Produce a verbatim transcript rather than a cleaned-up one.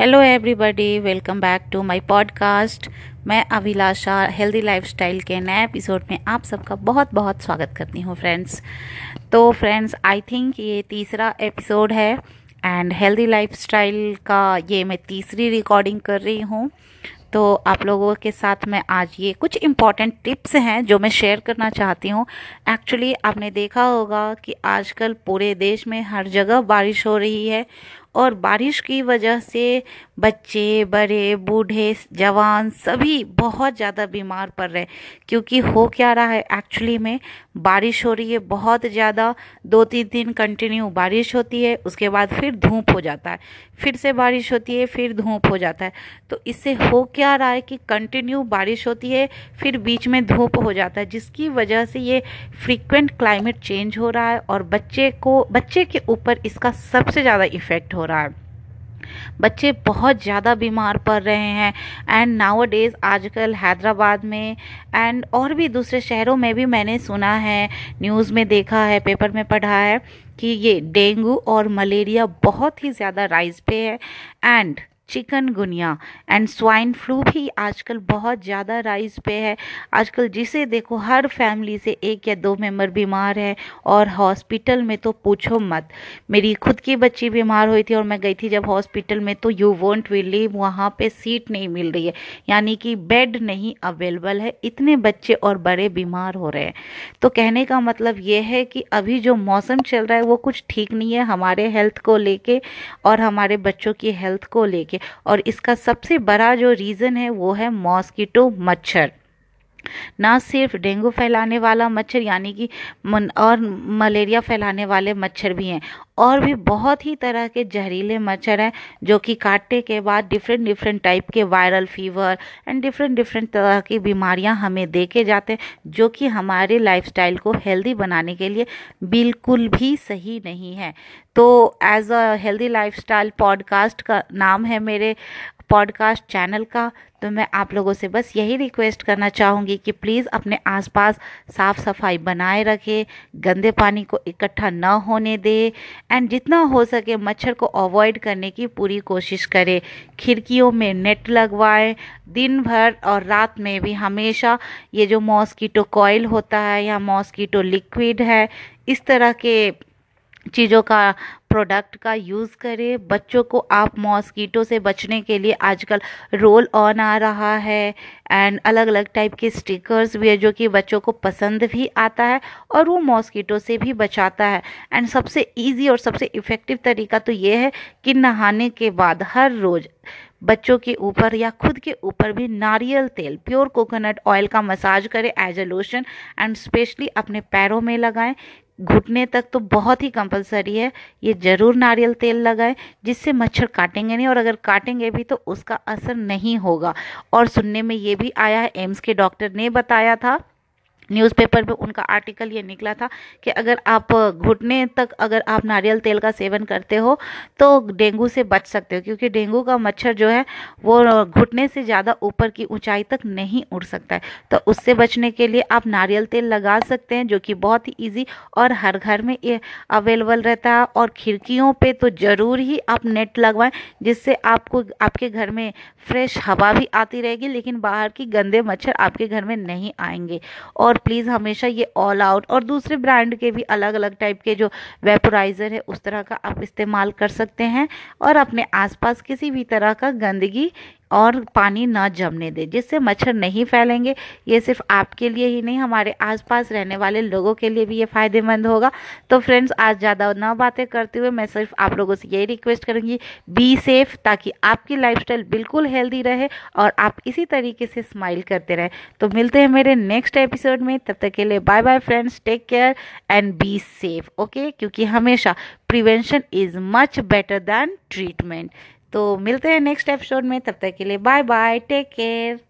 Hello everybody, welcome back to my podcast. मैं Abhilasha healthy lifestyle के नए एपिसोड में आप सबका बहुत बहुत स्वागत करती हूँ फ्रेंड्स। तो फ्रेंड्स, आई थिंक ये तीसरा एपिसोड है एंड हेल्दी लाइफस्टाइल का ये मैं तीसरी रिकॉर्डिंग कर रही हूँ। तो आप लोगों के साथ मैं आज ये कुछ इम्पॉर्टेंट टिप्स हैं जो मैं शेयर करना चाहती हूँ। एक्चुअली आपने देखा होगा कि आजकल पूरे देश में हर जगह बारिश हो रही है और बारिश की वजह से बच्चे, बड़े, बूढ़े, जवान सभी बहुत ज़्यादा बीमार पड़ रहे हैं। क्योंकि हो क्या रहा है, एक्चुअली में बारिश हो रही है बहुत ज़्यादा। दो तीन दिन कंटिन्यू बारिश होती है, उसके बाद फिर धूप हो जाता है, फिर से बारिश होती है, फिर धूप हो जाता है। तो इससे हो क्या रहा है कि कंटिन्यू बारिश होती है, फिर बीच में धूप हो जाता है, जिसकी वजह से ये फ्रीक्वेंट क्लाइमेट चेंज हो रहा है और बच्चे को बच्चे के ऊपर इसका सबसे ज़्यादा इफ़ेक्ट हो रहा है। बच्चे बहुत ज़्यादा बीमार पड़ रहे हैं। एंड नाउ डेज आजकल हैदराबाद में एंड और भी दूसरे शहरों में भी मैंने सुना है, न्यूज़ में देखा है, पेपर में पढ़ा है कि ये डेंगू और मलेरिया बहुत ही ज़्यादा राइज पे है। And chikungunya and swine flu भी आजकल बहुत ज़्यादा राइज पे है। आजकल जिसे देखो हर फैमिली से एक या दो मेंबर बीमार है और हॉस्पिटल में तो पूछो मत। मेरी खुद की बच्ची बीमार हुई थी और मैं गई थी जब हॉस्पिटल में, तो यू वोंट बिलीव, वहाँ पे सीट नहीं मिल रही है, यानी कि बेड नहीं अवेलेबल है। इतने बच्चे और बड़े बीमार हो रहे हैं। तो कहने का मतलब ये है कि अभी जो मौसम चल रहा है वो कुछ ठीक नहीं है हमारे हेल्थ को लेके और हमारे बच्चों की हेल्थ को लेके। और इसका सबसे बड़ा जो रीज़न है वो है मॉस्किटो मच्छर। ना सिर्फ डेंगू फैलाने वाला मच्छर यानी कि और मलेरिया फैलाने वाले मच्छर भी हैं, और भी बहुत ही तरह के जहरीले मच्छर हैं जो कि काटने के बाद डिफरेंट डिफरेंट टाइप के viral fever and different different तरह की बीमारियां हमें देके जाते हैं, जो कि हमारे लाइफस्टाइल को हेल्दी बनाने के लिए बिल्कुल भी सही नहीं है। तो as a healthy lifestyle podcast का नाम है मेरे पॉडकास्ट चैनल का, तो मैं आप लोगों से बस यही रिक्वेस्ट करना चाहूँगी कि प्लीज़ अपने आसपास साफ़ सफाई बनाए रखें, गंदे पानी को इकट्ठा न होने दें एंड जितना हो सके मच्छर को अवॉइड करने की पूरी कोशिश करें। खिड़कियों में नेट लगवाएं। दिन भर और रात में भी हमेशा ये जो मॉस्किटो कॉइल होता है या मॉस्किटो लिक्विड है, इस तरह के चीज़ों का प्रोडक्ट का यूज़ करें। बच्चों को आप मॉस्किटो से बचने के लिए आजकल रोल ऑन आ रहा है एंड अलग अलग टाइप के स्टिकर्स भी है जो कि बच्चों को पसंद भी आता है और वो मॉस्किटो से भी बचाता है। एंड सबसे इजी और सबसे इफ़ेक्टिव तरीका तो ये है कि नहाने के बाद हर रोज़ बच्चों के ऊपर या खुद के ऊपर भी नारियल तेल, प्योर कोकोनट ऑयल का मसाज करें as a lotion and specially अपने पैरों में लगाएं। घुटने तक तो बहुत ही कंपलसरी है, ये ज़रूर नारियल तेल लगाएं, जिससे मच्छर काटेंगे नहीं और अगर काटेंगे भी तो उसका असर नहीं होगा। और सुनने में ये भी आया है, एम्स के डॉक्टर ने बताया था, न्यूज़पेपर में उनका आर्टिकल ये निकला था कि अगर आप घुटने तक अगर आप नारियल तेल का सेवन करते हो तो डेंगू से बच सकते हो, क्योंकि डेंगू का मच्छर जो है वो घुटने से ज़्यादा ऊपर की ऊंचाई तक नहीं उड़ सकता है। तो उससे बचने के लिए आप नारियल तेल लगा सकते हैं, जो कि बहुत ही ईजी और हर घर में ये अवेलेबल रहता है। और खिड़कियों पर तो ज़रूर ही आप नेट लगवाएं, जिससे आपको आपके घर में फ्रेश हवा भी आती रहेगी, लेकिन बाहर की गंदे मच्छर आपके घर में नहीं आएंगे। और प्लीज़ हमेशा ये ऑल आउट और दूसरे ब्रांड के भी अलग अलग टाइप के जो वेपोराइज़र है उस तरह का आप इस्तेमाल कर सकते हैं और अपने आसपास किसी भी तरह का गंदगी और पानी ना जमने दें, जिससे मच्छर नहीं फैलेंगे। ये सिर्फ आपके लिए ही नहीं, हमारे आसपास रहने वाले लोगों के लिए भी ये फ़ायदेमंद होगा। तो फ्रेंड्स, आज ज़्यादा ना बातें करते हुए मैं सिर्फ आप लोगों से यही रिक्वेस्ट करूँगी, बी सेफ, ताकि आपकी लाइफस्टाइल बिल्कुल हेल्दी रहे और आप इसी तरीके से स्माइल करते रहें। तो मिलते हैं मेरे नेक्स्ट एपिसोड में, तब तक के लिए bye bye friends, take care and be safe, okay. क्योंकि हमेशा prevention is much better than treatment. तो मिलते हैं नेक्स्ट एपिसोड में, तब तक के लिए बाय बाय, टेक केयर।